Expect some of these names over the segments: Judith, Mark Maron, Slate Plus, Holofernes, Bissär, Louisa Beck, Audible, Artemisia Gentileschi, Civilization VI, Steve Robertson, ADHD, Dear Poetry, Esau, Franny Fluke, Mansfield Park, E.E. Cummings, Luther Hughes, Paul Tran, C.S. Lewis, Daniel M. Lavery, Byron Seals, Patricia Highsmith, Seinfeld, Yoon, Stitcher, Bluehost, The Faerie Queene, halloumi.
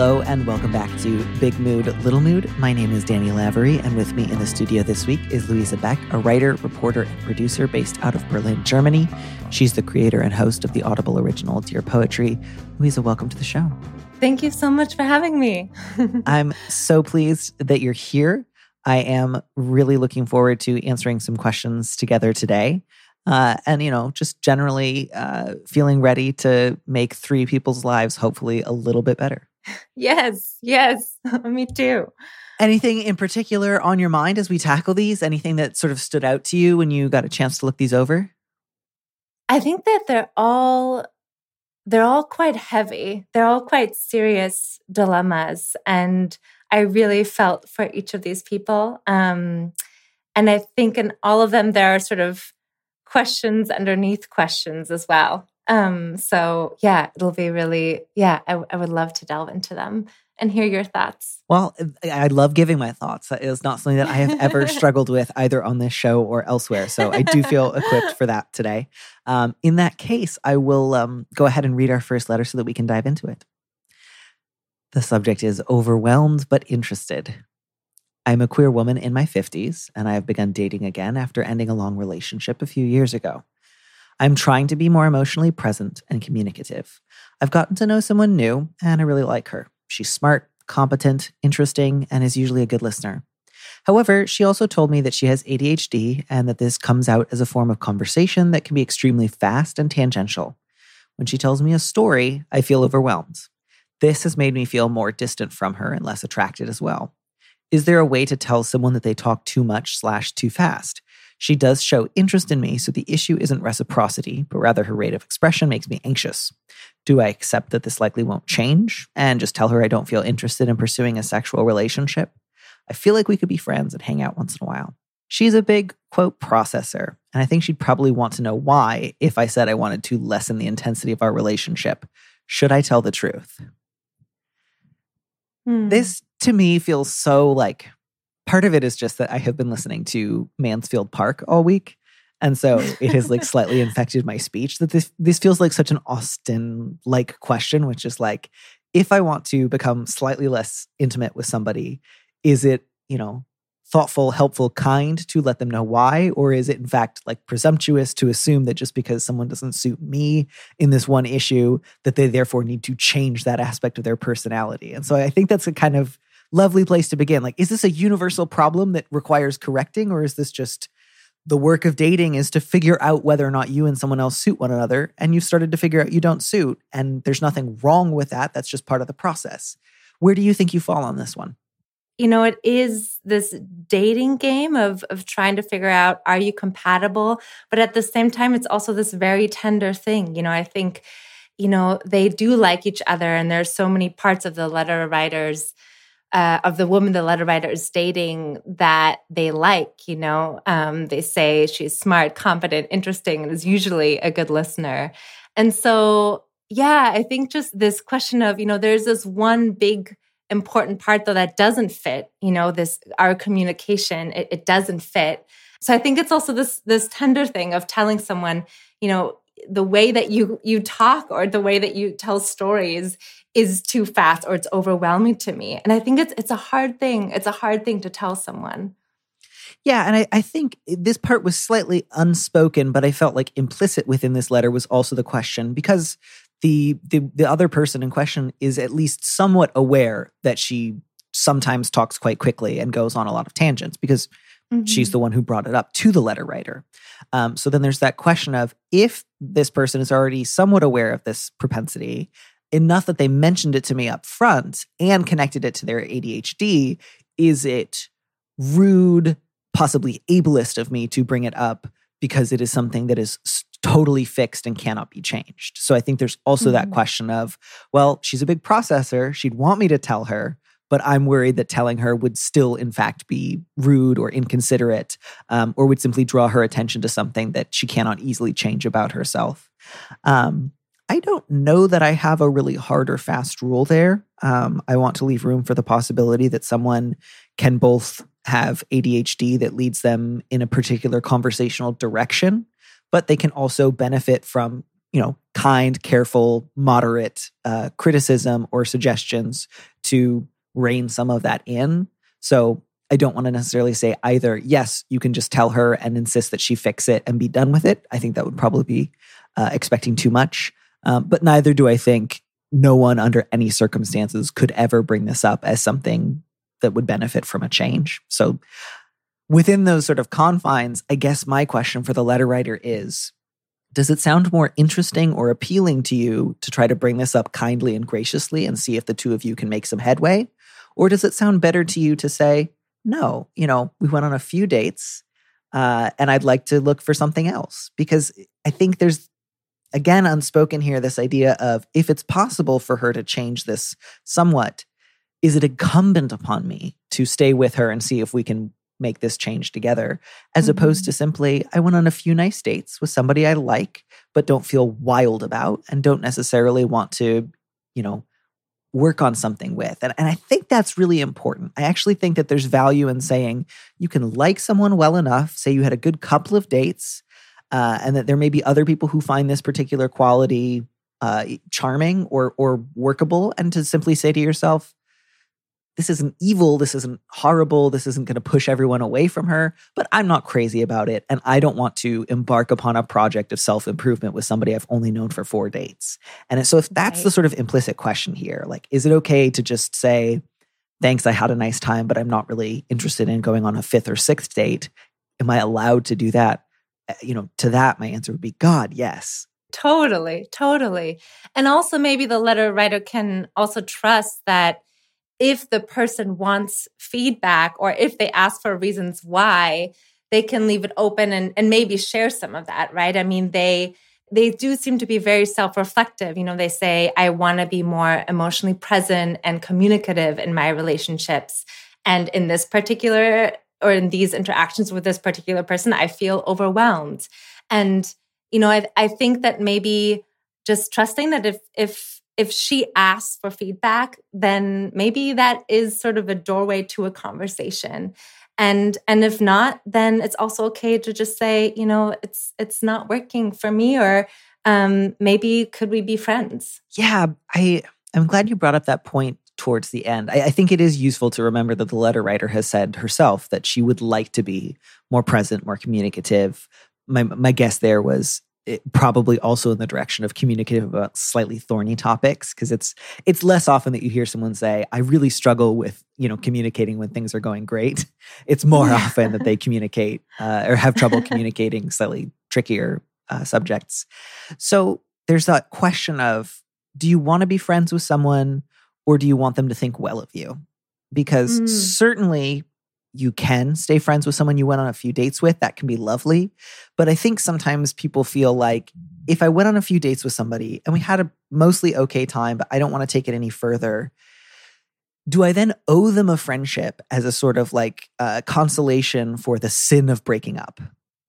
Hello and welcome back to Big Mood, Little Mood. My name is Daniel Lavery, and with me in the studio this week is Louisa Beck, a writer, reporter, and producer based out of Berlin, Germany. She's the creator and host of the Audible original Dear Poetry. Louisa, welcome to the show. Thank you so much for having me. I'm so pleased that you're here. I am really looking forward to answering some questions together today. And, you know, just generally feeling ready to make three people's lives hopefully a little bit better. Yes, me too. Anything in particular on your mind as we tackle these? Anything that sort of stood out to you when you got a chance to look these over? I think that they're all quite heavy. They're all quite serious dilemmas. And I really felt for each of these people. And I think in all of them, there are sort of questions underneath questions as well. So, it'll be really, I would love to delve into them and hear your thoughts. Well, I love giving my thoughts. It is not something that I have ever struggled with either on this show or elsewhere. So I do feel equipped for that today. In that case, I will go ahead and read our first letter so that we can dive into it. The subject is overwhelmed but interested. I'm a queer woman in my 50s, and I have begun dating again after ending a long relationship a few years ago. I'm trying to be more emotionally present and communicative. I've gotten to know someone new, and I really like her. She's smart, competent, interesting, and is usually a good listener. However, she also told me that she has ADHD and that this comes out as a form of conversation that can be extremely fast and tangential. When she tells me a story, I feel overwhelmed. This has made me feel more distant from her and less attracted as well. Is there a way to tell someone that they talk too much/too fast? She does show interest in me, so the issue isn't reciprocity, but rather her rate of expression makes me anxious. Do I accept that this likely won't change and just tell her I don't feel interested in pursuing a sexual relationship? I feel like we could be friends and hang out once in a while. She's a big, quote, processor, and I think she'd probably want to know why if I said I wanted to lessen the intensity of our relationship. Should I tell the truth? This, to me, feels so like... Part of it is just that I have been listening to Mansfield Park all week. And so it has like slightly infected my speech that this feels like such an Austen-like question, which is like, if I want to become slightly less intimate with somebody, is it, you know, thoughtful, helpful, kind to let them know why? Or is it in fact like presumptuous to assume that just because someone doesn't suit me in this one issue, that they therefore need to change that aspect of their personality? And so I think that's a kind of lovely place to begin. Like, is this a universal problem that requires correcting, or is this just the work of dating is to figure out whether or not you and someone else suit one another, and you've started to figure out you don't suit, and there's nothing wrong with that. That's just part of the process. Where do you think you fall on this one? You know, it is this dating game of trying to figure out, are you compatible? But at the same time, it's also this very tender thing. You know, I think, you know, they do like each other, and there's so many parts of the letter writers of the woman the letter writer is dating that they like, you know. They say she's smart, competent, interesting, and is usually a good listener. And so, I think just this question of, you know, there's this one big important part, though, that doesn't fit, you know, this, our communication, it doesn't fit. So I think it's also this tender thing of telling someone, you know, the way that you talk or the way that you tell stories is too fast or it's overwhelming to me. And I think it's a hard thing. It's a hard thing to tell someone. Yeah, and I think this part was slightly unspoken, but I felt like implicit within this letter was also the question, because the other person in question is at least somewhat aware that she sometimes talks quite quickly and goes on a lot of tangents because she's the one who brought it up to the letter writer. So then there's that question of if this person is already somewhat aware of this propensity, enough that they mentioned it to me up front and connected it to their ADHD, is it rude, possibly ableist of me to bring it up because it is something that is totally fixed and cannot be changed? So I think there's also that question of, well, she's a big processor. She'd want me to tell her, but I'm worried that telling her would still, in fact, be rude or inconsiderate, or would simply draw her attention to something that she cannot easily change about herself. I don't know that I have a really hard or fast rule there. I want to leave room for the possibility that someone can both have ADHD that leads them in a particular conversational direction, but they can also benefit from, you know, kind, careful, moderate criticism or suggestions to rein some of that in. So I don't want to necessarily say either, yes, you can just tell her and insist that she fix it and be done with it. I think that would probably be expecting too much. But neither do I think no one under any circumstances could ever bring this up as something that would benefit from a change. So within those sort of confines, I guess my question for the letter writer is, does it sound more interesting or appealing to you to try to bring this up kindly and graciously and see if the two of you can make some headway? Or does it sound better to you to say, no, you know, we went on a few dates and I'd like to look for something else? Because I think there's, again, unspoken here, this idea of if it's possible for her to change this somewhat, is it incumbent upon me to stay with her and see if we can make this change together, as opposed to simply, I went on a few nice dates with somebody I like, but don't feel wild about and don't necessarily want to, you know, work on something with. And I think that's really important. I actually think that there's value in saying you can like someone well enough, say you had a good couple of dates, and that there may be other people who find this particular quality charming or workable, and to simply say to yourself, this isn't evil, this isn't horrible, this isn't going to push everyone away from her, but I'm not crazy about it, and I don't want to embark upon a project of self-improvement with somebody I've only known for 4 dates. And so if that's the sort of implicit question here, like, is it okay to just say, thanks, I had a nice time, but I'm not really interested in going on a 5th or 6th date? Am I allowed to do that? You know, to that, my answer would be, God, yes. Totally. And also maybe the letter writer can also trust that if the person wants feedback or if they ask for reasons why, they can leave it open and maybe share some of that, right? I mean, they do seem to be very self-reflective. You know, they say, I want to be more emotionally present and communicative in my relationships. And in this particular or in these interactions with this particular person, I feel overwhelmed. And, you know, I think that maybe just trusting that if she asks for feedback, then maybe that is sort of a doorway to a conversation. And if not, then it's also okay to just say, you know, it's not working for me, or maybe could we be friends? Yeah, I'm glad you brought up that point towards the end. I think it is useful to remember that the letter writer has said herself that she would like to be more present, more communicative. My guess there was probably also in the direction of communicative about slightly thorny topics, because it's less often that you hear someone say, I really struggle with, you know, communicating when things are going great. It's more often that they communicate or have trouble communicating slightly trickier subjects. So there's that question of, do you want to be friends with someone, or do you want them to think well of you? Because certainly you can stay friends with someone you went on a few dates with. That can be lovely. But I think sometimes people feel like, if I went on a few dates with somebody and we had a mostly okay time, but I don't want to take it any further, do I then owe them a friendship as a sort of like consolation for the sin of breaking up?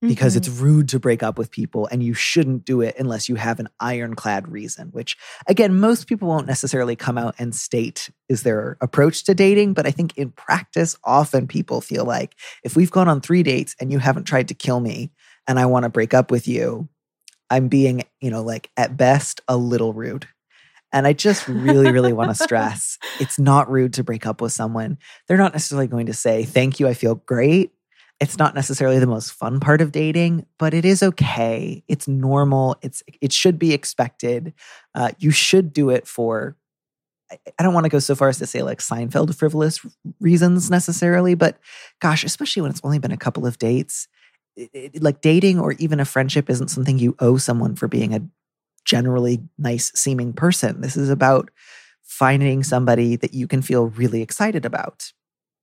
Because it's rude to break up with people and you shouldn't do it unless you have an ironclad reason, which, again, most people won't necessarily come out and state is their approach to dating. But I think in practice, often people feel like, if we've gone on 3 dates and you haven't tried to kill me and I want to break up with you, I'm being, you know, like at best a little rude. And I just really, really want to stress, it's not rude to break up with someone. They're not necessarily going to say, thank you, I feel great. It's not necessarily the most fun part of dating, but it is okay. It's normal. It should be expected. You should do it for, I don't want to go so far as to say like Seinfeld frivolous reasons necessarily, but gosh, especially when it's only been a couple of dates, like dating or even a friendship isn't something you owe someone for being a generally nice seeming person. This is about finding somebody that you can feel really excited about.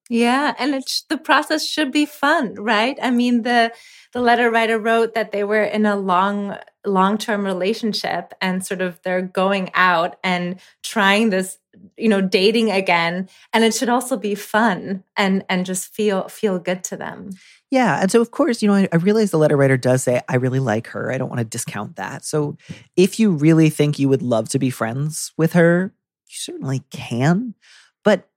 Yeah, and the process should be fun, right? I mean, the letter writer wrote that they were in a long-term relationship and sort of they're going out and trying this, dating again, and it should also be fun and just feel good to them. Yeah, and so of course, I realize the letter writer does say, I really like her. I don't want to discount that. So if you really think you would love to be friends with her, you certainly can, but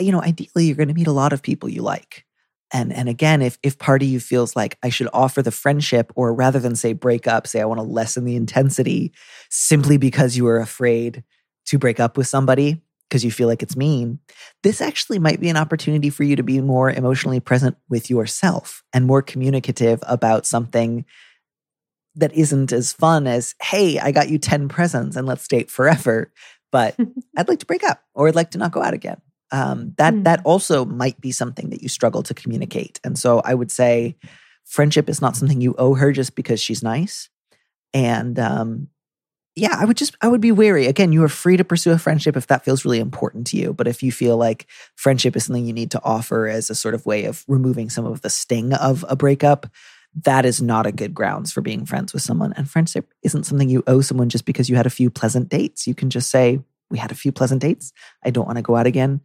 ideally you're going to meet a lot of people you like. And again, if part of you feels like I should offer the friendship, or rather than say break up, say I want to lessen the intensity simply because you are afraid to break up with somebody because you feel like it's mean, this actually might be an opportunity for you to be more emotionally present with yourself and more communicative about something that isn't as fun as, hey, I got you 10 presents and let's date forever, but I'd like to break up or I'd like to not go out again. That also might be something that you struggle to communicate. And so I would say friendship is not something you owe her just because she's nice. And I would be wary. Again, you are free to pursue a friendship if that feels really important to you. But if you feel like friendship is something you need to offer as a sort of way of removing some of the sting of a breakup, that is not a good grounds for being friends with someone. And friendship isn't something you owe someone just because you had a few pleasant dates. You can just say, we had a few pleasant dates. I don't want to go out again.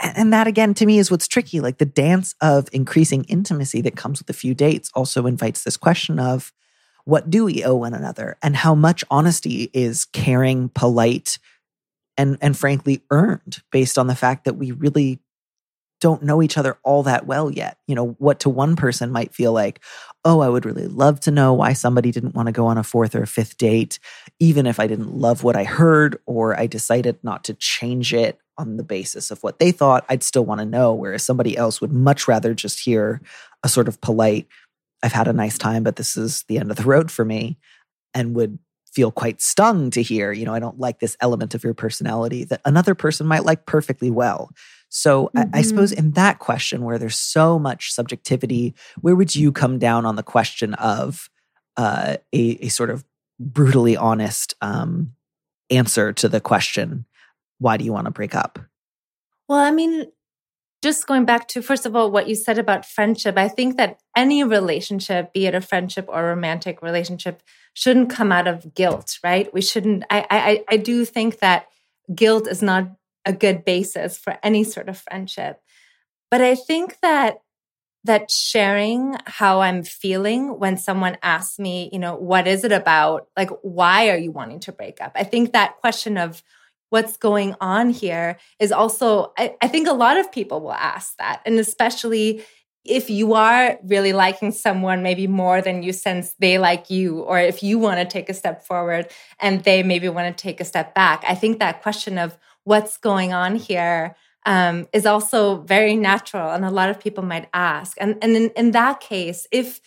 And that, again, to me is what's tricky. Like the dance of increasing intimacy that comes with a few dates also invites this question of what do we owe one another and how much honesty is caring, polite, and frankly earned based on the fact that we really don't know each other all that well yet. What to one person might feel like, oh, I would really love to know why somebody didn't want to go on a fourth or a fifth date, even if I didn't love what I heard or I decided not to change it on the basis of what they thought, I'd still want to know, whereas somebody else would much rather just hear a sort of polite, I've had a nice time, but this is the end of the road for me, and would feel quite stung to hear, I don't like this element of your personality that another person might like perfectly well. So I suppose in that question where there's so much subjectivity, where would you come down on the question of a sort of brutally honest answer to the question, why do you want to break up? Well, I mean, just going back to, first of all, what you said about friendship, I think that any relationship, be it a friendship or a romantic relationship, shouldn't come out of guilt, right? We shouldn't, I do think that guilt is not a good basis for any sort of friendship. But I think that sharing how I'm feeling when someone asks me, what is it about? Like, why are you wanting to break up? I think that question of what's going on here is also, I think a lot of people will ask that. And especially if you are really liking someone, maybe more than you sense they like you, or if you want to take a step forward and they maybe want to take a step back. I think that question of what's going on here is also very natural. And a lot of people might ask. And in that case, if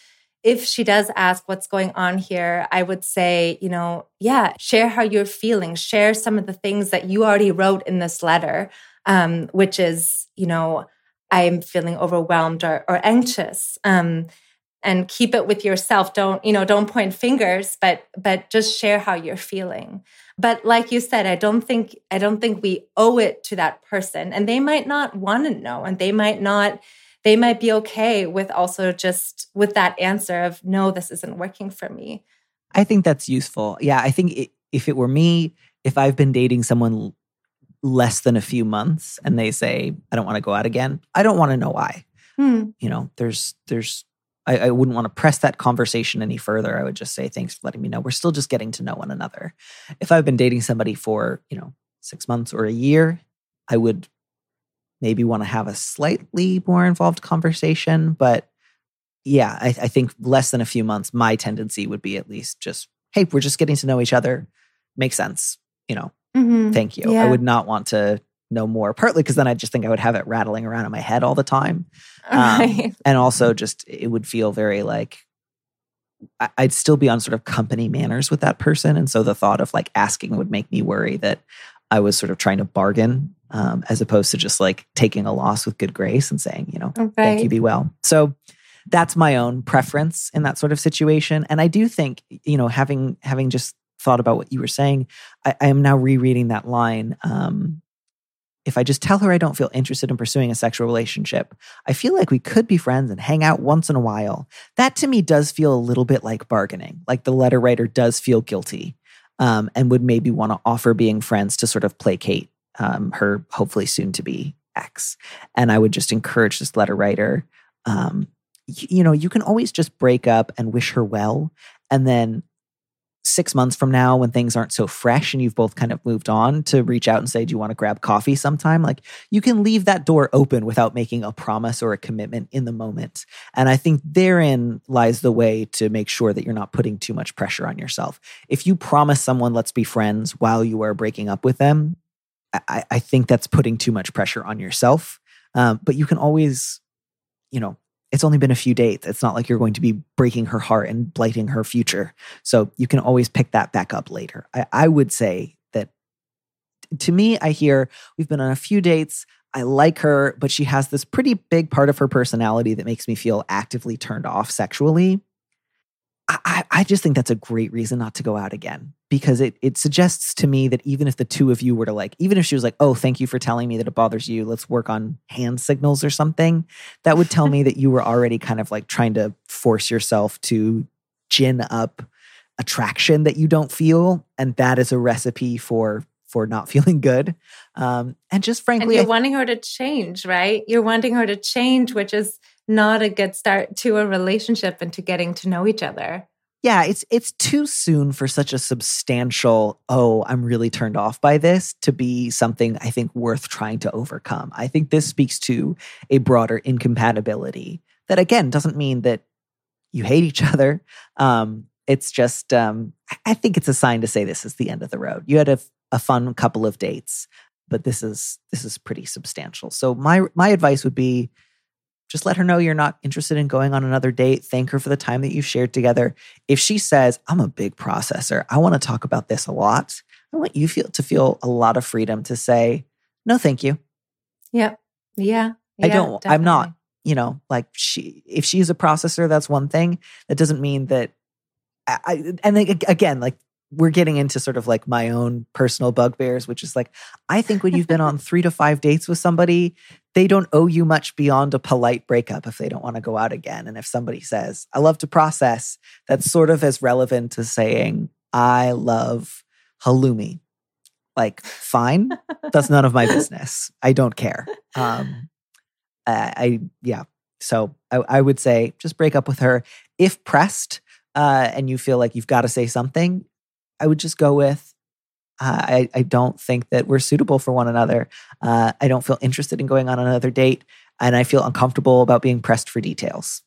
she does ask what's going on here, I would say, share how you're feeling. Share some of the things that you already wrote in this letter, which is, I'm feeling overwhelmed or anxious. And keep it with yourself. Don't point fingers, but just share how you're feeling. But like you said, I don't think we owe it to that person. And they might not want to know, and they might be okay with also just with that answer of, no, this isn't working for me. I think that's useful. Yeah, I think if it were me, if I've been dating someone less than a few months and they say, I don't want to go out again, I don't want to know why. I wouldn't want to press that conversation any further. I would just say, thanks for letting me know. We're still just getting to know one another. If I've been dating somebody for, 6 months or a year, I would maybe want to have a slightly more involved conversation. But yeah, I think less than a few months, my tendency would be at least just, hey, we're just getting to know each other. Makes sense. Thank you. Yeah. I would not want to no more, partly because then I just think I would have it rattling around in my head all the time. Right. And also just it would feel very like I'd still be on sort of company manners with that person. And so the thought of like asking would make me worry that I was sort of trying to bargain as opposed to just like taking a loss with good grace and saying, you know, thank you, be well. So that's my own preference in that sort of situation. And I do think, you know, having just thought about what you were saying, I am now rereading that line. If I just tell her I don't feel interested in pursuing a sexual relationship, I feel like we could be friends and hang out once in a while. That to me does feel a little bit like bargaining. Like the letter writer does feel guilty and would maybe want to offer being friends to sort of placate her hopefully soon to be ex. And I would just encourage this letter writer, you know, you can always just break up and wish her well. And then 6 months from now, when things aren't so fresh and you've both kind of moved on, to reach out and say, do you want to grab coffee sometime? Like you can leave that door open without making a promise or a commitment in the moment. And I think therein lies the way to make sure that you're not putting too much pressure on yourself. If you promise someone, let's be friends while you are breaking up with them, I think that's putting too much pressure on yourself. But you can always, you know, it's only been a few dates. It's not like you're going to be breaking her heart and blighting her future. So you can always pick that back up later. I would say that to me, I hear we've been on a few dates. I like her, but she has this pretty big part of her personality that makes me feel actively turned off sexually. I just think that's a great reason not to go out again, because it suggests to me that even if the two of you were to like, even if she was like, oh, thank you for telling me that it bothers you, let's work on hand signals or something, that would tell me that you were already kind of like trying to force yourself to gin up attraction that you don't feel. And that is a recipe for not feeling good. And just frankly, and you're wanting her to change, right? You're wanting her to change, which is not a good start to a relationship and to getting to know each other. Yeah, it's too soon for such a substantial, oh, I'm really turned off by this, to be something I think worth trying to overcome. I think this speaks to a broader incompatibility that, again, doesn't mean that you hate each other. It's just, I think it's a sign to say this is the end of the road. You had a fun couple of dates, but this is pretty substantial. So my advice would be, just let her know you're not interested in going on another date. Thank her for the time that you've shared together. If she says, I'm a big processor, I want to talk about this a lot, I want you to feel a lot of freedom to say, no, thank you. Yep. Yeah. I don't, definitely. I'm not, you know, like if she's a processor, that's one thing. That doesn't mean that and again, like we're getting into sort of like my own personal bugbears, which is like, I think when you've been on 3 to 5 dates with somebody, they don't owe you much beyond a polite breakup if they don't want to go out again. And if somebody says, I love to process, that's sort of as relevant as saying, I love halloumi. Like, fine, that's none of my business. I don't care. So I would say just break up with her. If pressed and you feel like you've got to say something, I would just go with, I don't think that we're suitable for one another. I don't feel interested in going on another date. And I feel uncomfortable about being pressed for details.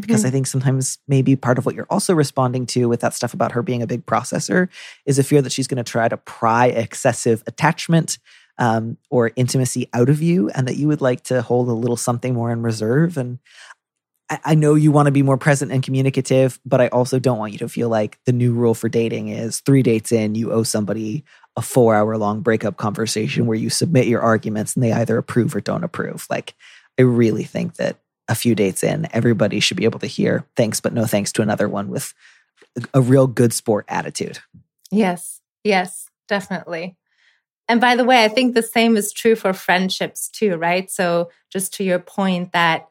Because I think sometimes maybe part of what you're also responding to with that stuff about her being a big processor is a fear that she's going to try to pry excessive attachment or intimacy out of you, and that you would like to hold a little something more in reserve. And I know you want to be more present and communicative, but I also don't want you to feel like the new rule for dating is 3 dates in, you owe somebody a 4-hour-long breakup conversation where you submit your arguments and they either approve or don't approve. Like, I really think that a few dates in, everybody should be able to hear thanks, but no thanks to another one with a real good sport attitude. Yes, definitely. And by the way, I think the same is true for friendships too, right? So just to your point that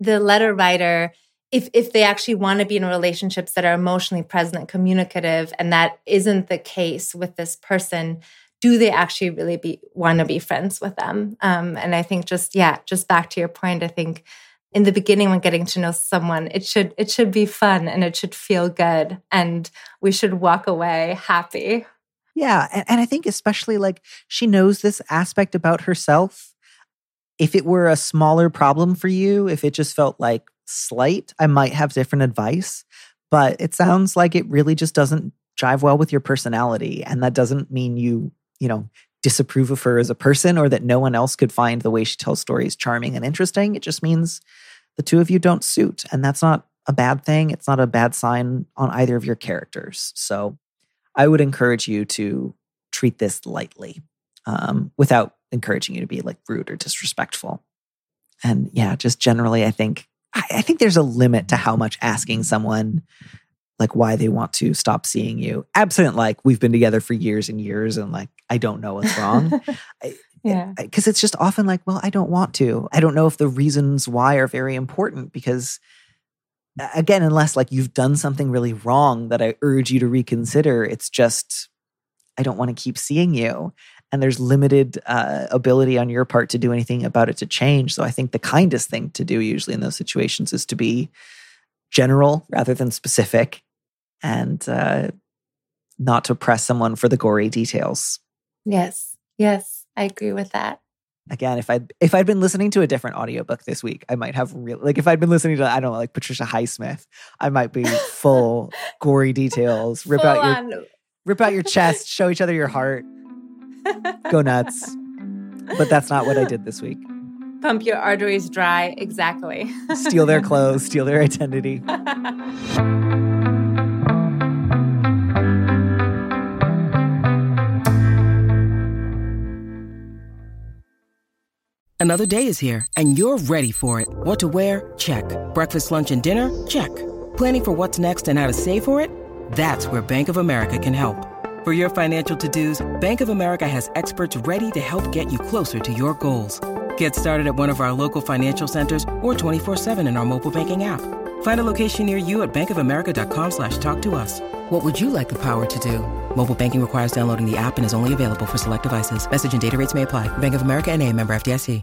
the letter writer, if they actually want to be in relationships that are emotionally present and communicative, and that isn't the case with this person, do they actually really want to be friends with them? And I think just back to your point, I think in the beginning when getting to know someone, it should be fun and it should feel good and we should walk away happy. Yeah. And I think especially like she knows this aspect about herself. If it were a smaller problem for you, if it just felt like slight, I might have different advice. But it sounds like it really just doesn't jive well with your personality. And that doesn't mean you, you know, disapprove of her as a person or that no one else could find the way she tells stories charming and interesting. It just means the two of you don't suit. And that's not a bad thing. It's not a bad sign on either of your characters. So I would encourage you to treat this lightly without encouraging you to be like rude or disrespectful. And yeah, just generally, I think there's a limit to how much asking someone like why they want to stop seeing you. Absent like we've been together for years and years and like I don't know what's wrong. Yeah. Because it's just often like, well, I don't want to. I don't know if the reasons why are very important because again, unless like you've done something really wrong that I urge you to reconsider, it's just I don't want to keep seeing you. And there's limited ability on your part to do anything about it to change. So I think the kindest thing to do usually in those situations is to be general rather than specific and not to press someone for the gory details. Yes, I agree with that. Again, if I'd been listening to a different audiobook this week, I might have if I'd been listening to, I don't know, like Patricia Highsmith, I might be full gory details, rip out your chest, show each other your heart. Go nuts. But that's not what I did this week. Pump your arteries dry. Exactly. Steal their clothes, steal their identity. Another day is here and you're ready for it. What to wear? Check. Breakfast, lunch, and dinner? Check. Planning for what's next and how to save for it? That's where Bank of America can help. For your financial to-dos, Bank of America has experts ready to help get you closer to your goals. Get started at one of our local financial centers or 24/7 in our mobile banking app. Find a location near you at bankofamerica.com/talktous. What would you like the power to do? Mobile banking requires downloading the app and is only available for select devices. Message and data rates may apply. Bank of America N.A., member FDIC.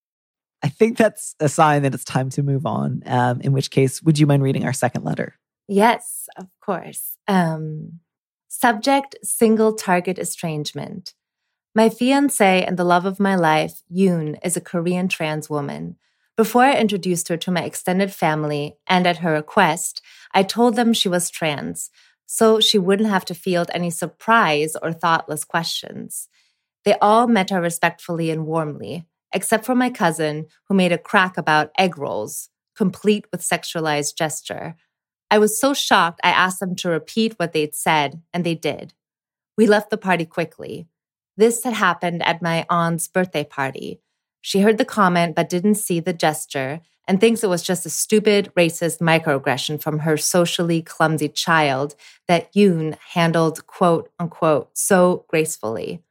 I think that's a sign that it's time to move on, in which case, would you mind reading our second letter? Yes, of course. Subject, single target estrangement. My fiancé and the love of my life, Yoon, is a Korean trans woman. Before I introduced her to my extended family, and at her request, I told them she was trans, so she wouldn't have to field any surprise or thoughtless questions. They all met her respectfully and warmly, except for my cousin, who made a crack about egg rolls, complete with sexualized gesture. I was so shocked I asked them to repeat what they'd said, and they did. We left the party quickly. This had happened at my aunt's birthday party. She heard the comment but didn't see the gesture and thinks it was just a stupid, racist microaggression from her socially clumsy child that Yoon handled quote-unquote so gracefully.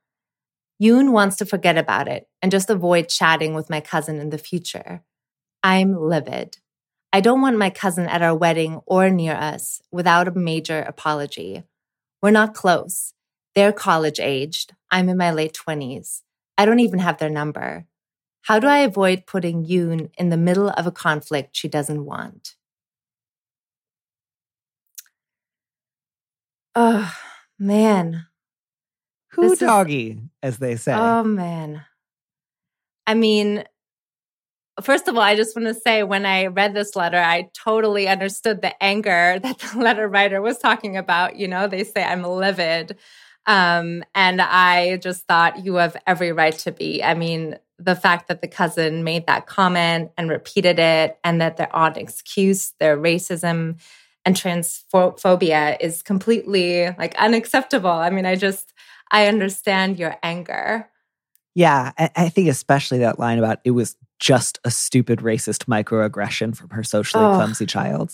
Yoon wants to forget about it and just avoid chatting with my cousin in the future. I'm livid. I don't want my cousin at our wedding or near us without a major apology. We're not close. They're college-aged. I'm in my late 20s. I don't even have their number. How do I avoid putting Yoon in the middle of a conflict she doesn't want? Oh, man. Who doggy, as they say. Oh, man. I mean, first of all, I just want to say when I read this letter, I totally understood the anger that the letter writer was talking about. You know, they say I'm livid. And I just thought you have every right to be. I mean, the fact that the cousin made that comment and repeated it and that their aunt excused their racism and transphobia is completely like unacceptable. I mean, I understand your anger. Yeah, I think especially that line about it was just a stupid racist microaggression from her socially clumsy child.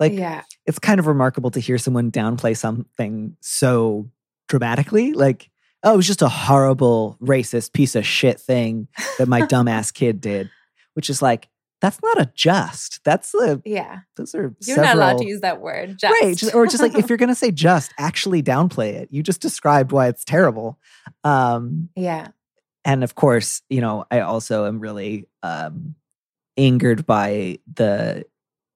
Like, yeah. It's kind of remarkable to hear someone downplay something so dramatically. Like, oh, it was just a horrible racist piece of shit thing that my dumbass kid did, which is like, that's not a just. That's a, yeah. Those are you're several, not allowed to use that word, just. Right. Or just like, if you're going to say just, actually downplay it. You just described why it's terrible. Yeah. And of course, you know, I also am really angered by the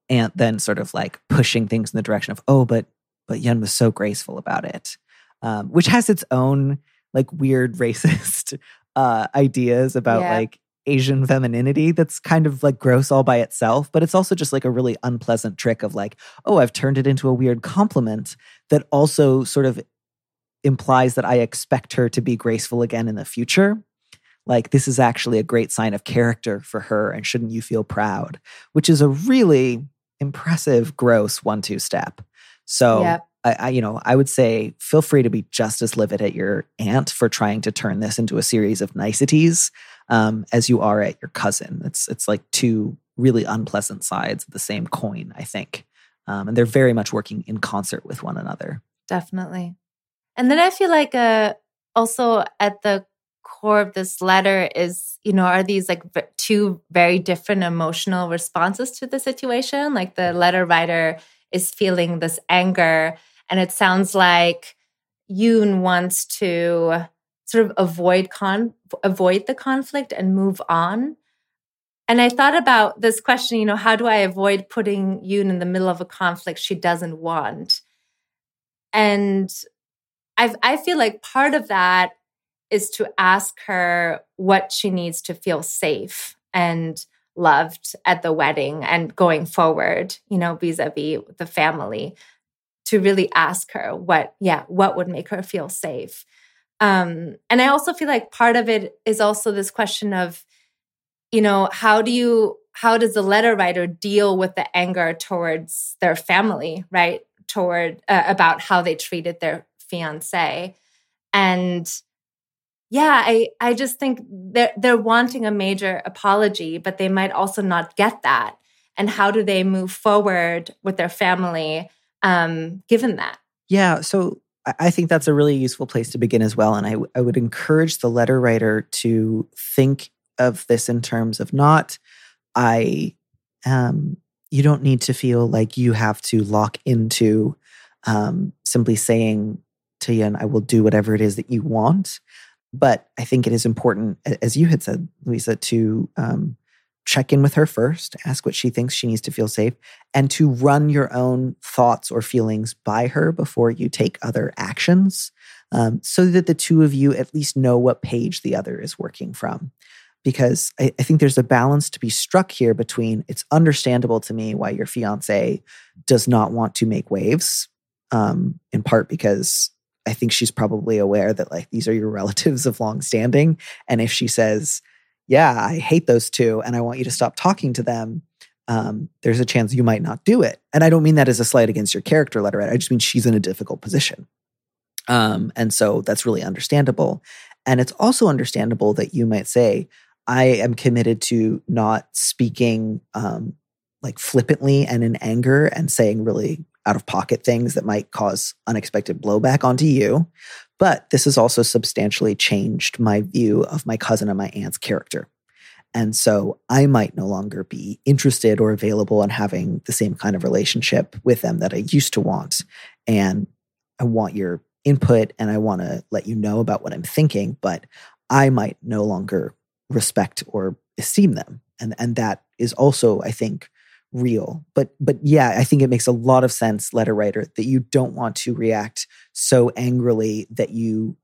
aunt then sort of like pushing things in the direction of, oh, but Yen was so graceful about it, which has its own like weird racist ideas about like Asian femininity that's kind of like gross all by itself. But it's also just like a really unpleasant trick of like, oh, I've turned it into a weird compliment that also sort of implies that I expect her to be graceful again in the future. Like, this is actually a great sign of character for her, and shouldn't you feel proud? Which is a really impressive, gross 1-2 step. So, I would say feel free to be just as livid at your aunt for trying to turn this into a series of niceties as you are at your cousin. It's like two really unpleasant sides of the same coin, I think. And they're very much working in concert with one another. Definitely. And then I feel like also at the core of this letter is, you know, are these like two very different emotional responses to the situation? Like the letter writer is feeling this anger, and it sounds like Yoon wants to sort of avoid the conflict and move on. And I thought about this question, you know, how do I avoid putting Yoon in the middle of a conflict she doesn't want? And I feel like part of that is to ask her what she needs to feel safe and loved at the wedding and going forward, you know, vis-a-vis the family, to really ask her what would make her feel safe. And I also feel like part of it is also this question of, you know, how does the letter writer deal with the anger towards their family, right? About how they treated their fiance. And yeah, I just think they're wanting a major apology, but they might also not get that. And how do they move forward with their family given that? Yeah, so I think that's a really useful place to begin as well. And I would encourage the letter writer to think of this in terms of you don't need to feel like you have to lock into simply saying to Yen, I will do whatever it is that you want. But I think it is important, as you had said, Louisa, to check in with her first, ask what she thinks she needs to feel safe, and to run your own thoughts or feelings by her before you take other actions, so that the two of you at least know what page the other is working from. Because I think there's a balance to be struck here between, it's understandable to me why your fiancé does not want to make waves, in part because I think she's probably aware that like these are your relatives of long standing. And if she says, yeah, I hate those two and I want you to stop talking to them, there's a chance you might not do it. And I don't mean that as a slight against your character, letter writer. I just mean she's in a difficult position. And so that's really understandable. And it's also understandable that you might say, I am committed to not speaking like flippantly and in anger and saying really out of pocket things that might cause unexpected blowback onto you. But this has also substantially changed my view of my cousin and my aunt's character. And so I might no longer be interested or available in having the same kind of relationship with them that I used to want. And I want your input, and I want to let you know about what I'm thinking, but I might no longer respect or esteem them. And that is also, I think, real. But yeah, I think it makes a lot of sense, letter writer, that you don't want to react so angrily that you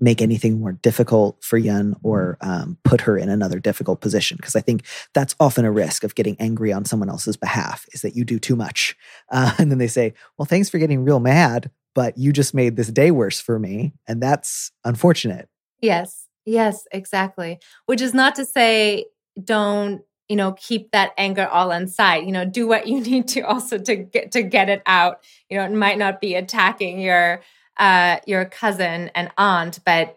make anything more difficult for Yen or put her in another difficult position. Because I think that's often a risk of getting angry on someone else's behalf, is that you do too much. And then they say, well, thanks for getting real mad, but you just made this day worse for me. And that's unfortunate. Yes, exactly. Which is not to say don't, you know, keep that anger all inside, you know, do what you need to also to get it out. You know, it might not be attacking your cousin and aunt, but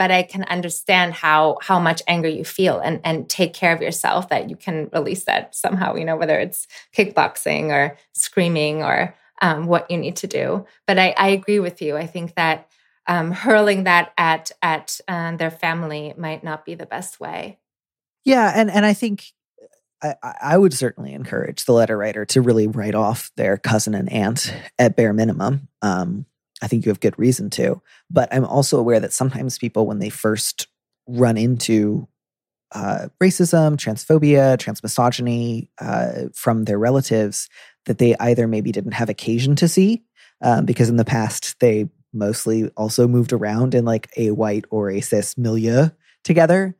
I can understand how much anger you feel, and take care of yourself that you can release that somehow, you know, whether it's kickboxing or screaming or what you need to do. But I agree with you. I think that hurling that at their family might not be the best way. Yeah, and I think I would certainly encourage the letter writer to really write off their cousin and aunt at bare minimum. I think you have good reason to. But I'm also aware that sometimes people, when they first run into racism, transphobia, transmisogyny from their relatives that they either maybe didn't have occasion to see because in the past they mostly also moved around in like a white or a cis milieu together,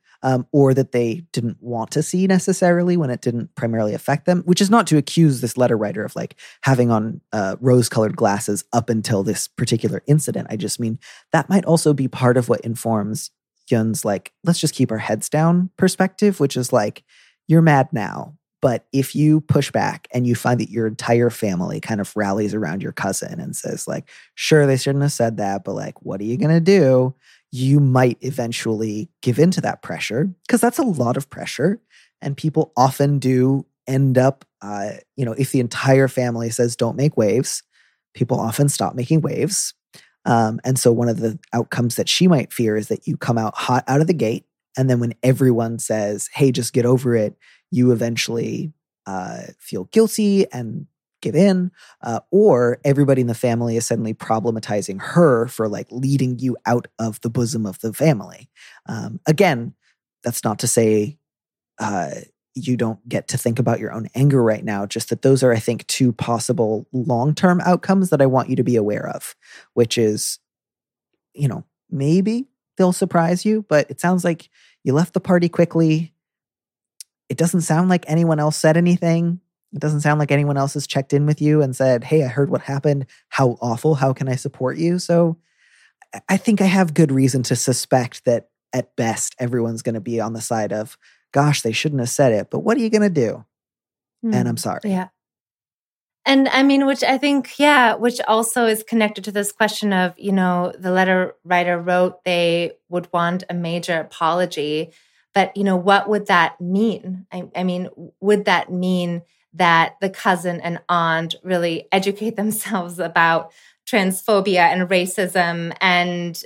or that they didn't want to see necessarily when it didn't primarily affect them, which is not to accuse this letter writer of like having on rose-colored glasses up until this particular incident. I just mean that might also be part of what informs Yun's like, let's just keep our heads down perspective, which is like, you're mad now, but if you push back and you find that your entire family kind of rallies around your cousin and says like, sure, they shouldn't have said that, but like, what are you going to do? You might eventually give into that pressure because that's a lot of pressure. And people often do end up, if the entire family says don't make waves, people often stop making waves. And so one of the outcomes that she might fear is that you come out hot out of the gate. And then when everyone says, hey, just get over it, you eventually feel guilty and give in. Or everybody in the family is suddenly problematizing her for like leading you out of the bosom of the family. Again, that's not to say you don't get to think about your own anger right now, just that those are, I think, two possible long-term outcomes that I want you to be aware of, which is, maybe they'll surprise you, but it sounds like you left the party quickly. It doesn't sound like anyone else said anything. It doesn't sound like anyone else has checked in with you and said, hey, I heard what happened. How awful. How can I support you? So I think I have good reason to suspect that at best, everyone's going to be on the side of, gosh, they shouldn't have said it, but what are you going to do? And I'm sorry. Yeah. And I mean, which I think, which also is connected to this question of, the letter writer wrote they would want a major apology. But, what would that mean? I mean, would that mean that the cousin and aunt really educate themselves about transphobia and racism and,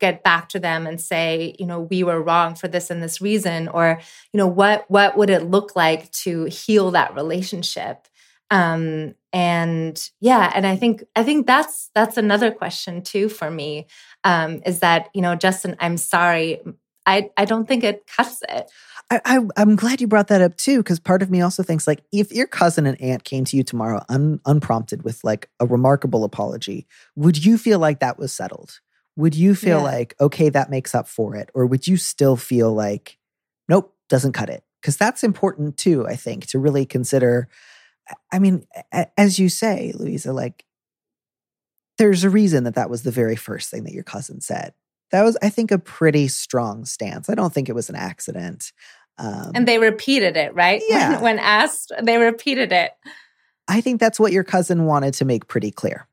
get back to them and say, we were wrong for this and this reason, or, what would it look like to heal that relationship? And I think that's another question too, for me, is that, Justin, I'm sorry. I don't think it cuts it. I'm glad you brought that up too, because part of me also thinks like if your cousin and aunt came to you tomorrow unprompted with like a remarkable apology, would you feel like that was settled? Would you feel like, okay, that makes up for it? Or would you still feel like, nope, doesn't cut it? Because that's important too, I think, to really consider. I mean, as you say, Louisa, like there's a reason that was the very first thing that your cousin said. That was, I think, a pretty strong stance. I don't think it was an accident. And they repeated it, right? Yeah. When asked, they repeated it. I think that's what your cousin wanted to make pretty clear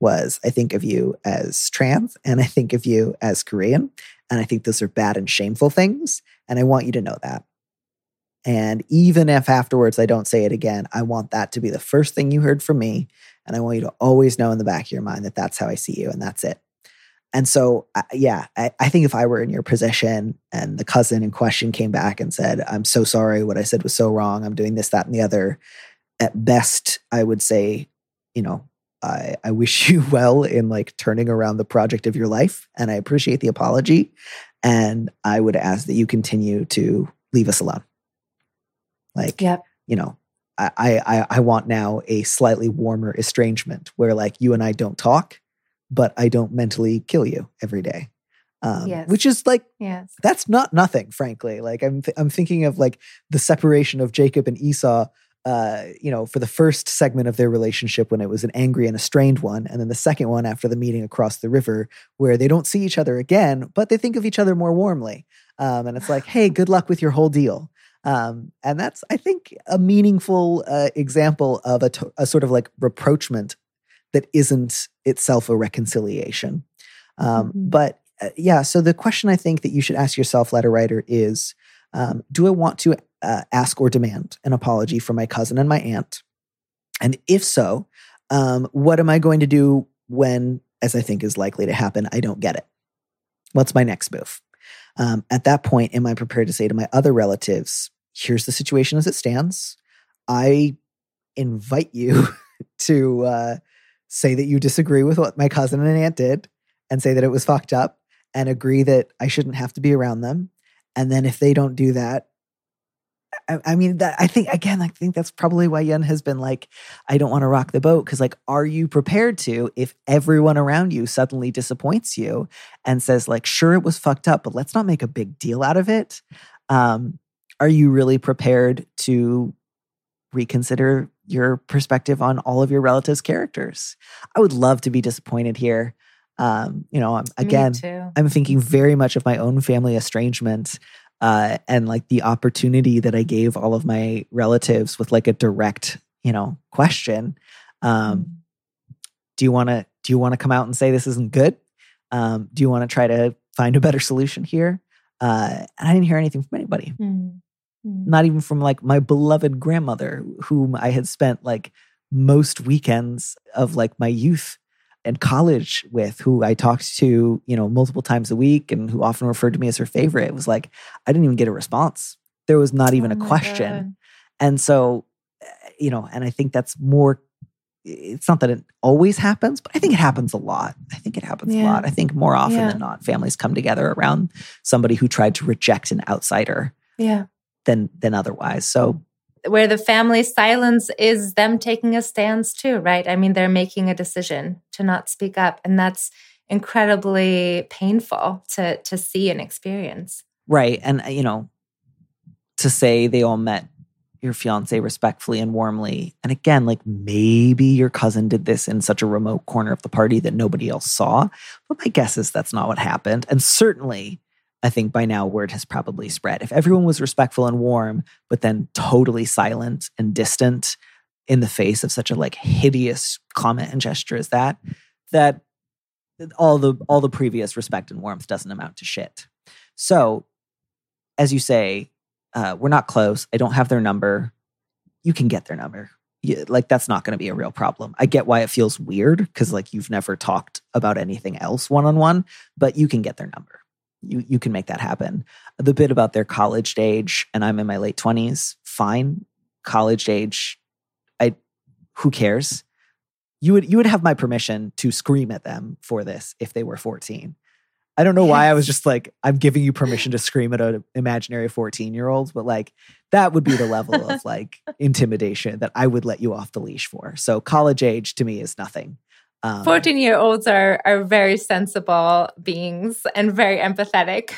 was, I think of you as trans and I think of you as Korean. And I think those are bad and shameful things. And I want you to know that. And even if afterwards I don't say it again, I want that to be the first thing you heard from me. And I want you to always know in the back of your mind that that's how I see you and that's it. And so, I think if I were in your position and the cousin in question came back and said, I'm so sorry, what I said was so wrong, I'm doing this, that, and the other, at best, I would say, I wish you well in like turning around the project of your life, and I appreciate the apology, and I would ask that you continue to leave us alone. Like, I want now a slightly warmer estrangement where like you and I don't talk, but I don't mentally kill you every day, which is like, that's not nothing, frankly. Like I'm thinking of like the separation of Jacob and Esau, for the first segment of their relationship when it was an angry and estranged one. And then the second one after the meeting across the river where they don't see each other again, but they think of each other more warmly. And it's like, hey, good luck with your whole deal. And that's, I think, a meaningful example of a sort of like rapprochement that isn't itself a reconciliation. So the question I think that you should ask yourself, letter writer, is, do I want to ask or demand an apology from my cousin and my aunt? And if so, what am I going to do when, as I think is likely to happen, I don't get it? What's my next move? At that point, am I prepared to say to my other relatives, here's the situation as it stands. I invite you to... say that you disagree with what my cousin and aunt did and say that it was fucked up and agree that I shouldn't have to be around them And then if they don't do that, I think that's probably why Yen has been like, I don't want to rock the boat. Cause like, are you prepared to, if everyone around you suddenly disappoints you and says like, sure, it was fucked up, but let's not make a big deal out of it. Are you really prepared to reconsider your perspective on all of your relatives' characters? I would love to be disappointed here. I'm thinking very much of my own family estrangement. And like the opportunity that I gave all of my relatives with like a direct, question. Do you want to come out and say this isn't good? Do you want to try to find a better solution here? And I didn't hear anything from anybody. Mm. Mm. Not even from like my beloved grandmother, whom I had spent like most weekends of like my youth and college with, who I talked to, multiple times a week and who often referred to me as her favorite. It was like, I didn't even get a response. There was not even a question. God. And so, and I think that's more, it's not that it always happens, but I think it happens a lot. I think more often than not, families come together around somebody who tried to reject an outsider than otherwise. So where the family silence is them taking a stance too, right? I mean, they're making a decision to not speak up. And that's incredibly painful to see and experience. Right. And, to say they all met your fiance respectfully and warmly. And again, like maybe your cousin did this in such a remote corner of the party that nobody else saw. But my guess is that's not what happened. And certainly, I think by now word has probably spread. If everyone was respectful and warm, but then totally silent and distant in the face of such a like hideous comment and gesture as that all the previous respect and warmth doesn't amount to shit. So, as you say, we're not close. I don't have their number. You can get their number. That's not going to be a real problem. I get why it feels weird because like you've never talked about anything else one-on-one, but you can get their number. You can make that happen. The bit about their college age, and I'm in my late 20s, fine. College age, who cares? You would have my permission to scream at them for this if they were 14. I don't know why I was just like, I'm giving you permission to scream at an imaginary 14-year-old, but like that would be the level of like intimidation that I would let you off the leash for. So college age to me is nothing. 14-year-olds are very sensible beings and very empathetic.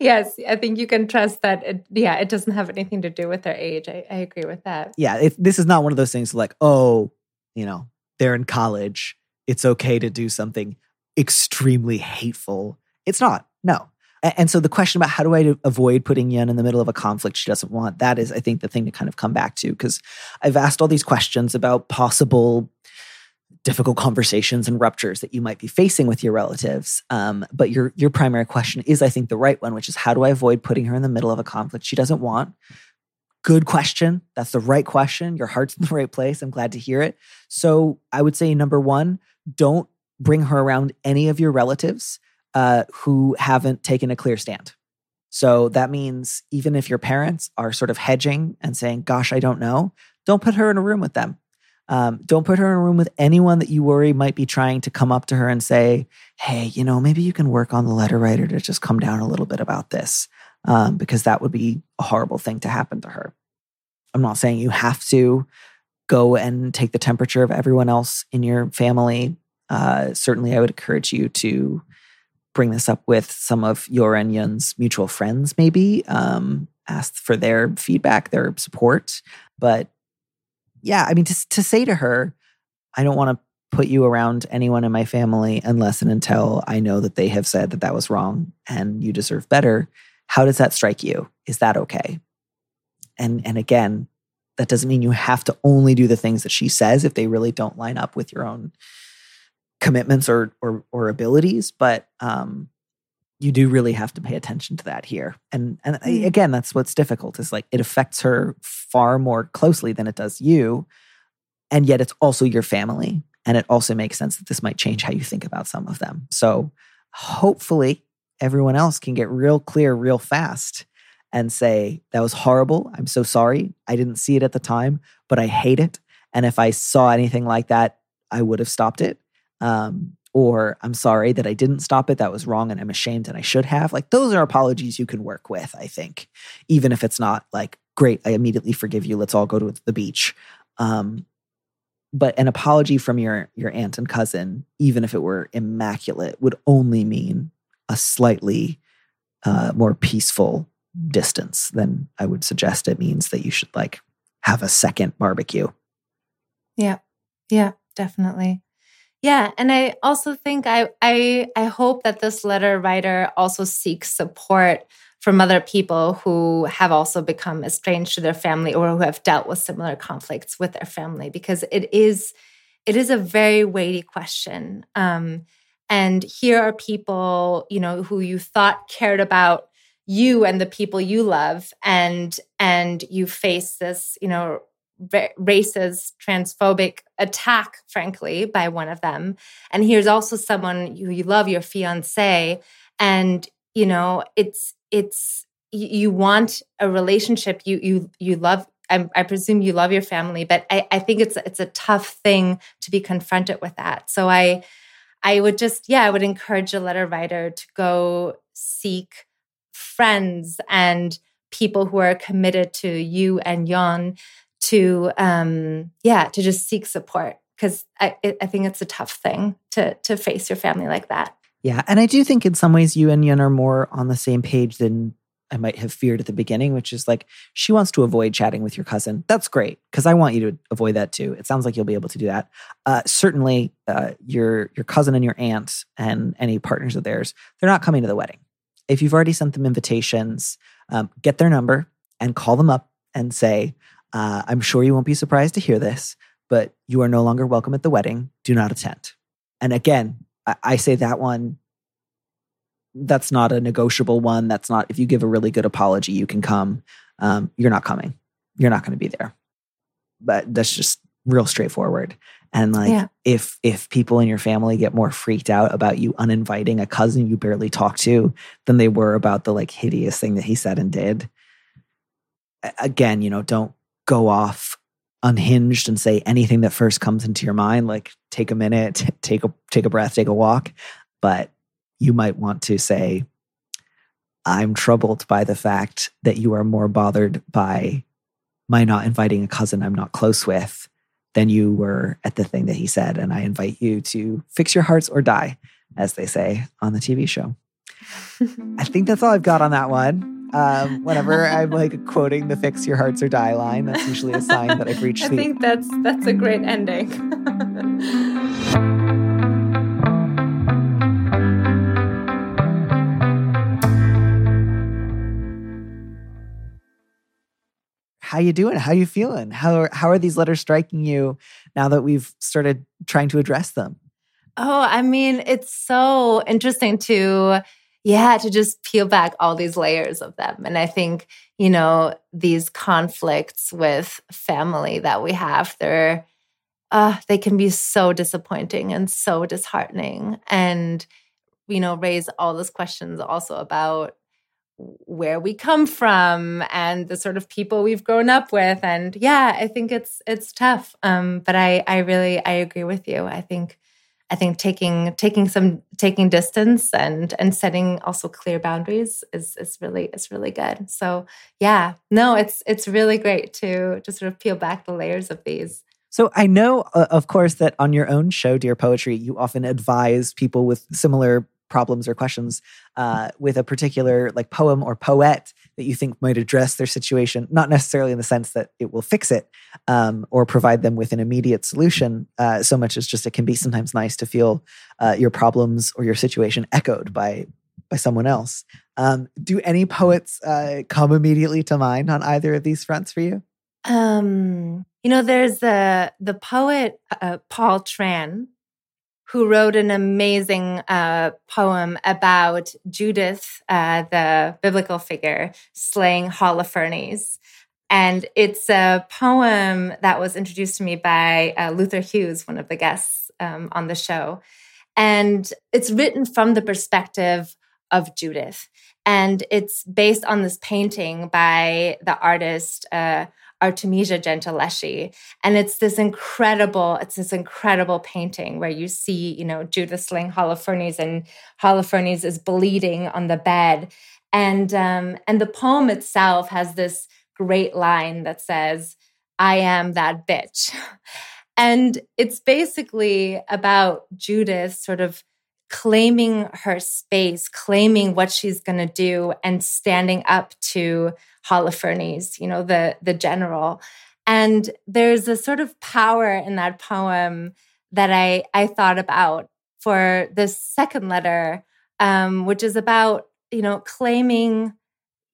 Yes, I think you can trust that. It doesn't have anything to do with their age. I agree with that. Yeah, this is not one of those things like, they're in college. It's okay to do something extremely hateful. It's not. No. And so the question about how do I avoid putting Yen in the middle of a conflict she doesn't want, that is, I think, the thing to kind of come back to, because I've asked all these questions about possible difficult conversations and ruptures that you might be facing with your relatives. But your primary question is, I think, the right one, which is how do I avoid putting her in the middle of a conflict she doesn't want? Good question. That's the right question. Your heart's in the right place. I'm glad to hear it. So I would say, number one, don't bring her around any of your relatives who haven't taken a clear stand. So that means even if your parents are sort of hedging and saying, gosh, I don't know, don't put her in a room with them. Don't put her in a room with anyone that you worry might be trying to come up to her and say, hey, maybe you can work on the letter writer to just come down a little bit about this, because that would be a horrible thing to happen to her. I'm not saying you have to go and take the temperature of everyone else in your family. Certainly I would encourage you to bring this up with some of your and Yun's mutual friends, maybe. Ask for their feedback, their support. But yeah, I mean, to say to her, I don't want to put you around anyone in my family unless and until I know that they have said that that was wrong and you deserve better. How does that strike you? Is that okay? And again, that doesn't mean you have to only do the things that she says if they really don't line up with your own commitments or abilities, but you do really have to pay attention to that here. And again, that's what's difficult is like it affects her far more closely than it does you, and yet it's also your family, and it also makes sense that this might change how you think about some of them. So hopefully everyone else can get real clear real fast and say, that was horrible. I'm so sorry. I didn't see it at the time, but I hate it. And if I saw anything like that, I would have stopped it. or I'm sorry that I didn't stop it, that was wrong and I'm ashamed and I should have. Like, those are apologies you can work with, I think, even if it's not like, great, I immediately forgive you, let's all go to the beach. But an apology from your aunt and cousin, even if it were immaculate, would only mean a slightly more peaceful distance than I would suggest it means that you should like have a second barbecue. Yeah. Yeah, definitely. Yeah. And I also think I hope that this letter writer also seeks support from other people who have also become estranged to their family or who have dealt with similar conflicts with their family, because it is a very weighty question. And here are people, you know, who you thought cared about you and the people you love, and you face this, you know, racist, transphobic attack, frankly, by one of them. And here's also someone who you love, your fiance, and you know, it's you want a relationship. You love. I presume you love your family, but I think it's a tough thing to be confronted with that. So I would just I would encourage a letter writer to go seek friends and people who are committed to you and Jan to just seek support, because I think it's a tough thing to face your family like that. Yeah, and I do think in some ways you and Jan are more on the same page than I might have feared at the beginning, which is like, she wants to avoid chatting with your cousin. That's great, because I want you to avoid that too. It sounds like you'll be able to do that. Certainly, your cousin and your aunt and any partners of theirs, they're not coming to the wedding. If you've already sent them invitations, get their number and call them up and say, I'm sure you won't be surprised to hear this, but you are no longer welcome at the wedding. Do not attend. And again, I say that one, that's not a negotiable one. That's not, if you give a really good apology, you can come. You're not coming. You're not going to be there. But that's just real straightforward. And like, if people in your family get more freaked out about you uninviting a cousin you barely talk to than they were about the like hideous thing that he said and did, again, you know, don't go off unhinged and say anything that first comes into your mind. Like, take a minute, take a breath, take a walk. But you might want to say, I'm troubled by the fact that you are more bothered by my not inviting a cousin I'm not close with than you were at the thing that he said. And I invite you to fix your hearts or die, as they say on the TV show. I think that's all I've got on that one. Whenever I'm like quoting the fix your hearts or die line, that's usually a sign that I've reached I think that's a great ending. How you doing? How you feeling? How are these letters striking you now that we've started trying to address them? Oh, I mean, it's so interesting to just peel back all these layers of them. And I think, you know, these conflicts with family that we have, they can be so disappointing and so disheartening, and, you know, raise all those questions also about where we come from and the sort of people we've grown up with. And I think it's tough. But I really agree with you. I think taking distance and setting also clear boundaries is really good. So it's really great to sort of peel back the layers of these. So I know, of course, that on your own show, Dear Poetry, you often advise people with similar problems or questions with a particular like poem or poet that you think might address their situation, not necessarily in the sense that it will fix it or provide them with an immediate solution, so much as just it can be sometimes nice to feel your problems or your situation echoed by someone else. Do any poets come immediately to mind on either of these fronts for you? You know, there's the poet Paul Tran, who wrote an amazing poem about Judith, the biblical figure, slaying Holofernes. And it's a poem that was introduced to me by Luther Hughes, one of the guests on the show. And it's written from the perspective of Judith. And it's based on this painting by the artist Artemisia Gentileschi. And it's this incredible painting where you see, Judith slaying Holofernes, and Holofernes is bleeding on the bed. And the poem itself has this great line that says, "I am that bitch." And it's basically about Judith sort of claiming her space, claiming what she's going to do, and standing up to Holofernes, the general. And there's a sort of power in that poem that I thought about for this second letter, which is about, claiming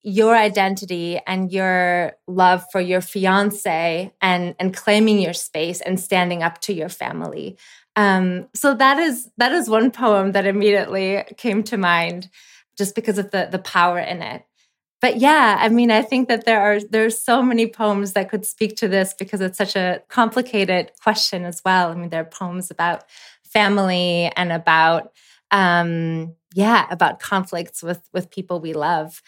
your identity and your love for your fiancé and claiming your space and standing up to your family. So that is one poem that immediately came to mind just because of the power in it. But yeah, I think that there's so many poems that could speak to this because it's such a complicated question as well. There are poems about family and about, about conflicts with people we love.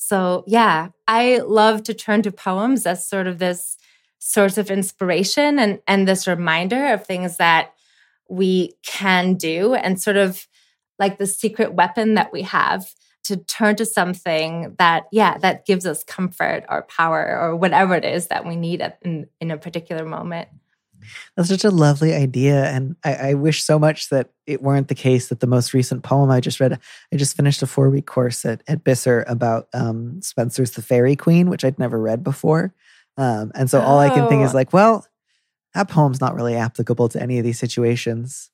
So yeah, I love to turn to poems as sort of this source of inspiration and this reminder of things that we can do, and sort of like the secret weapon that we have to turn to something that gives us comfort or power or whatever it is that we need in a particular moment. That's such a lovely idea. And I wish so much that it weren't the case that the most recent poem I just read, I just finished a 4-week course at Bissär about Spencer's The Faerie Queene, which I'd never read before. And so all I can think is like, well, that poem's not really applicable to any of these situations.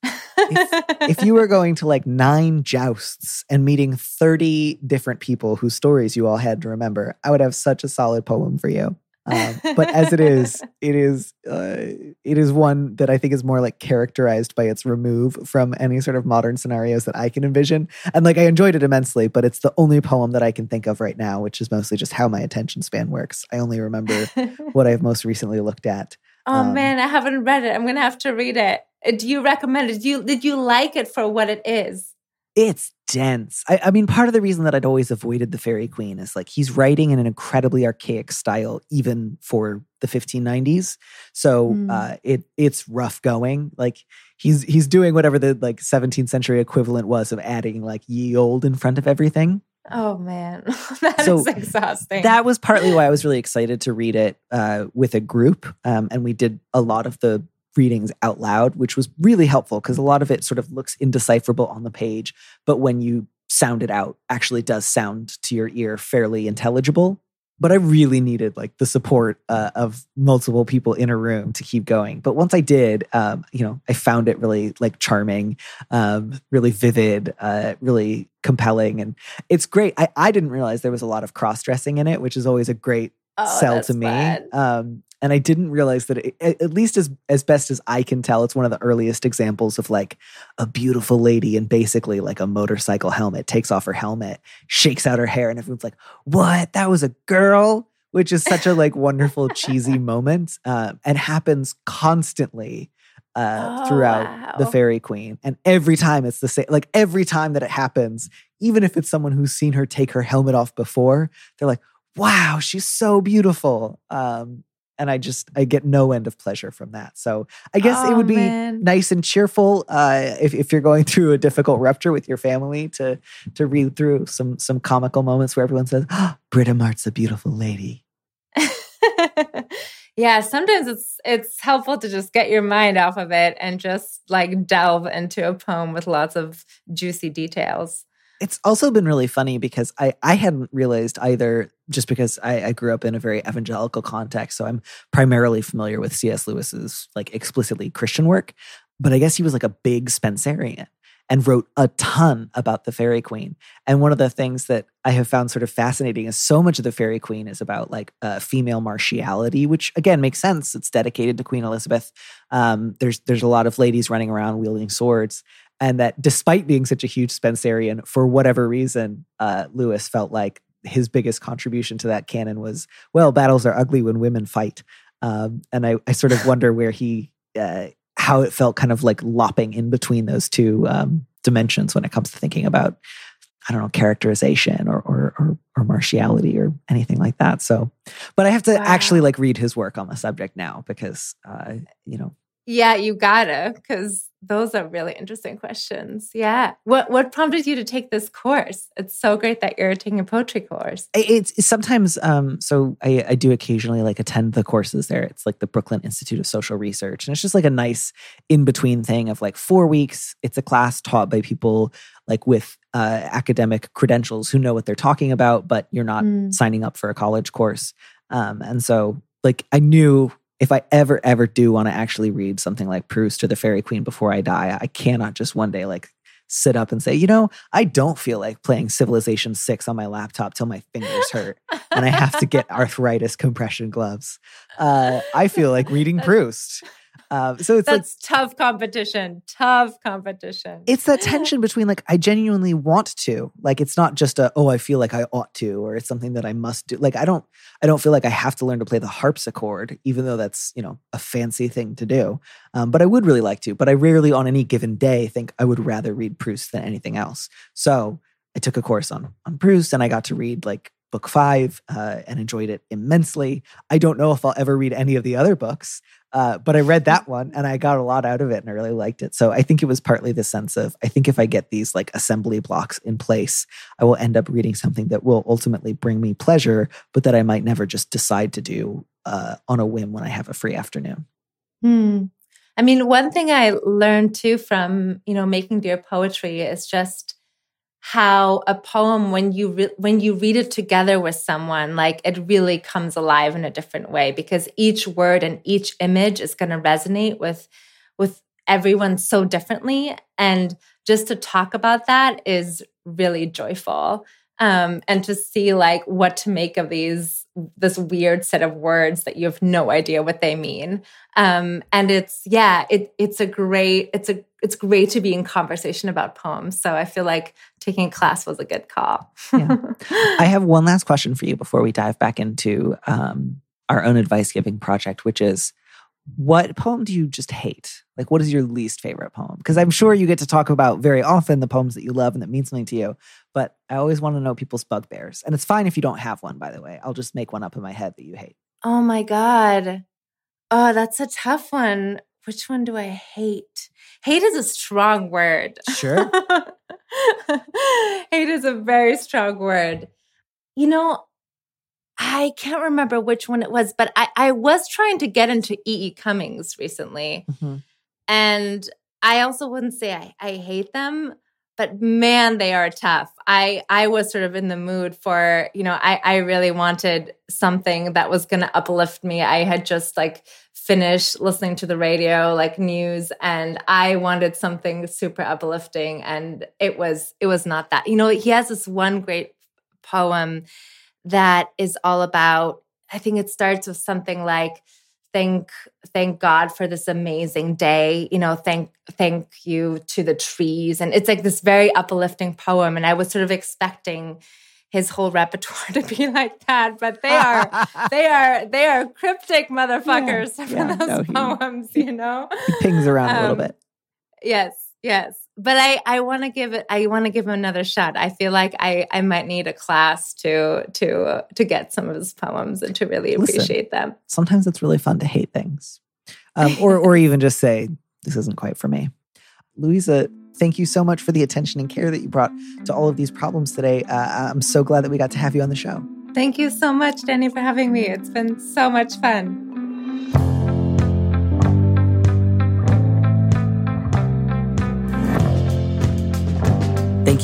If you were going to 9 jousts and meeting 30 different people whose stories you all had to remember, I would have such a solid poem for you. But as it is one that I think is more characterized by its remove from any sort of modern scenarios that I can envision. And I enjoyed it immensely, but it's the only poem that I can think of right now, which is mostly just how my attention span works. I only remember what I've most recently looked at. Oh man, I haven't read it. I'm going to have to read it. Do you recommend it? Did you like it for what it is? It's dense. I mean, part of the reason that I'd always avoided The Faerie Queene is he's writing in an incredibly archaic style, even for the 1590s. So it's rough going. He's doing whatever the 17th century equivalent was of adding ye olde in front of everything. Oh man, that is exhausting. That was partly why I was really excited to read it with a group. And we did a lot of the readings out loud, which was really helpful because a lot of it sort of looks indecipherable on the page, but when you sound it out, actually does sound to your ear fairly intelligible. But I really needed the support of multiple people in a room to keep going. But once I did, I found it really charming, really vivid, really compelling. And it's great. I didn't realize there was a lot of cross-dressing in it, which is always a great sell to me. And I didn't realize that, at least as best as I can tell, it's one of the earliest examples of a beautiful lady and basically a motorcycle helmet, takes off her helmet, shakes out her hair, and everyone's like, "What? That was a girl?" Which is such a wonderful, cheesy moment, and happens constantly throughout The Faerie Queene. And every time it's the same, every time that it happens, even if it's someone who's seen her take her helmet off before, they're like, "Wow, she's so beautiful." And I get no end of pleasure from that. So I guess it would be nice and cheerful if you're going through a difficult rupture with your family to read through some comical moments where everyone says, "Oh, Britta Mart's a beautiful lady." Yeah, sometimes it's helpful to just get your mind off of it and just delve into a poem with lots of juicy details. It's also been really funny because I hadn't realized either, just because I grew up in a very evangelical context. So I'm primarily familiar with C.S. Lewis's explicitly Christian work. But I guess he was a big Spencerian and wrote a ton about The Faerie Queene. And one of the things that I have found sort of fascinating is so much of The Faerie Queene is about female martiality, which again makes sense. It's dedicated to Queen Elizabeth. There's a lot of ladies running around wielding swords. And that despite being such a huge Spencerian, for whatever reason, Lewis felt like his biggest contribution to that canon was, well, battles are ugly when women fight. And I sort of wonder where how it felt kind of lopping in between those two dimensions when it comes to thinking about I don't know, characterization or martiality or anything like that. So, but I have to actually like read his work on the subject now because, you know. Yeah, you gotta, because those are really interesting questions. Yeah. What prompted you to take this course? It's so great that you're taking a poetry course. It's sometimes, so I do occasionally like attend the courses there. It's like the Brooklyn Institute of Social Research. And it's just like a nice in-between thing of like 4 weeks. It's a class taught by people like with academic credentials who know what they're talking about, but you're not signing up for a college course. And so like I knew if I ever do want to actually read something like Proust or The Faerie Queene before I die, I cannot just one day like sit up and say, you know, I don't feel like playing Civilization VI on my laptop till my fingers hurt and I have to get arthritis compression gloves. I feel like reading Proust. So it's That's tough competition. It's that tension between like, I genuinely want to, like, it's not just a, oh, I feel like I ought to, or it's something that I must do. Like, I don't feel like I have to learn to play the harpsichord, even though that's, you know, a fancy thing to do. But I would really like to, but I rarely on any given day think I would rather read Proust than anything else. So I took a course on Proust and I got to read like book 5 and enjoyed it immensely. I don't know if I'll ever read any of the other books, but I read that one and I got a lot out of it and I really liked it. So I think it was partly the sense of, I think if I get these like assembly blocks in place, I will end up reading something that will ultimately bring me pleasure, but that I might never just decide to do on a whim when I have a free afternoon. I mean, one thing I learned too from, you know, making Dear Poetry is just how a poem, when you read it together with someone, like it really comes alive in a different way because each word and each image is going to resonate with everyone so differently. And just to talk about that is really joyful. And to see like what to make of this weird set of words that you have no idea what they mean. And it's great to be in conversation about poems. So I feel like taking a class was a good call. Yeah. I have one last question for you before we dive back into our own advice giving project, which is, what poem do you just hate? Like, what is your least favorite poem? Because I'm sure you get to talk about very often the poems that you love and that mean something to you. But I always want to know people's bugbears. And it's fine if you don't have one, by the way. I'll just make one up in my head that you hate. Oh, my God. Oh, that's a tough one. Which one do I hate? Hate is a strong word. Sure. Hate is a very strong word. You know, I can't remember which one it was, but I was trying to get into E.E. Cummings recently. Mm-hmm. And I also wouldn't say I hate them, but man, they are tough. I was sort of in the mood for, you know, I really wanted something that was going to uplift me. I had just like finished listening to the radio, like news, and I wanted something super uplifting. And it was not that. You know, he has this one great poem that is all about, I think it starts with something like, thank God for this amazing day, you know, thank you to the trees. And it's like this very uplifting poem. And I was sort of expecting his whole repertoire to be like that, but they are cryptic motherfuckers for those poems, you know? He pings around a little bit. Yes. But I want to give it. I want to give him another shot. I feel like I might need a class to get some of his poems and to really appreciate them. Sometimes it's really fun to hate things, or even just say this isn't quite for me. Louisa, thank you so much for the attention and care that you brought to all of these problems today. I'm so glad that we got to have you on the show. Thank you so much, Danny, for having me. It's been so much fun. Thank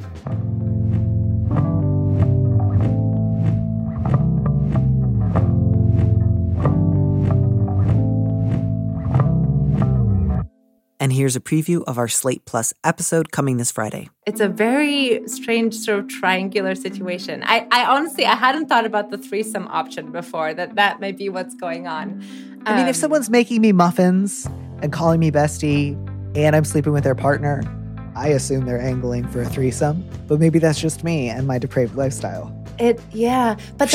And here's a preview of our Slate Plus episode coming this Friday. It's a very strange sort of triangular situation. I honestly hadn't thought about the threesome option before, that may be what's going on. I mean, if someone's making me muffins and calling me bestie and I'm sleeping with their partner, I assume they're angling for a threesome. But maybe that's just me and my depraved lifestyle. But she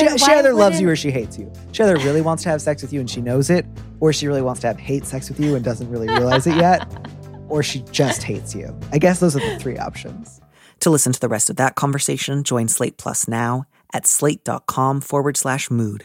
either loves you or she hates you. She either really wants to have sex with you and she knows it, or she really wants to have hate sex with you and doesn't really realize it yet, or she just hates you. I guess those are the three options. To listen to the rest of that conversation, join Slate Plus now at slate.com/mood.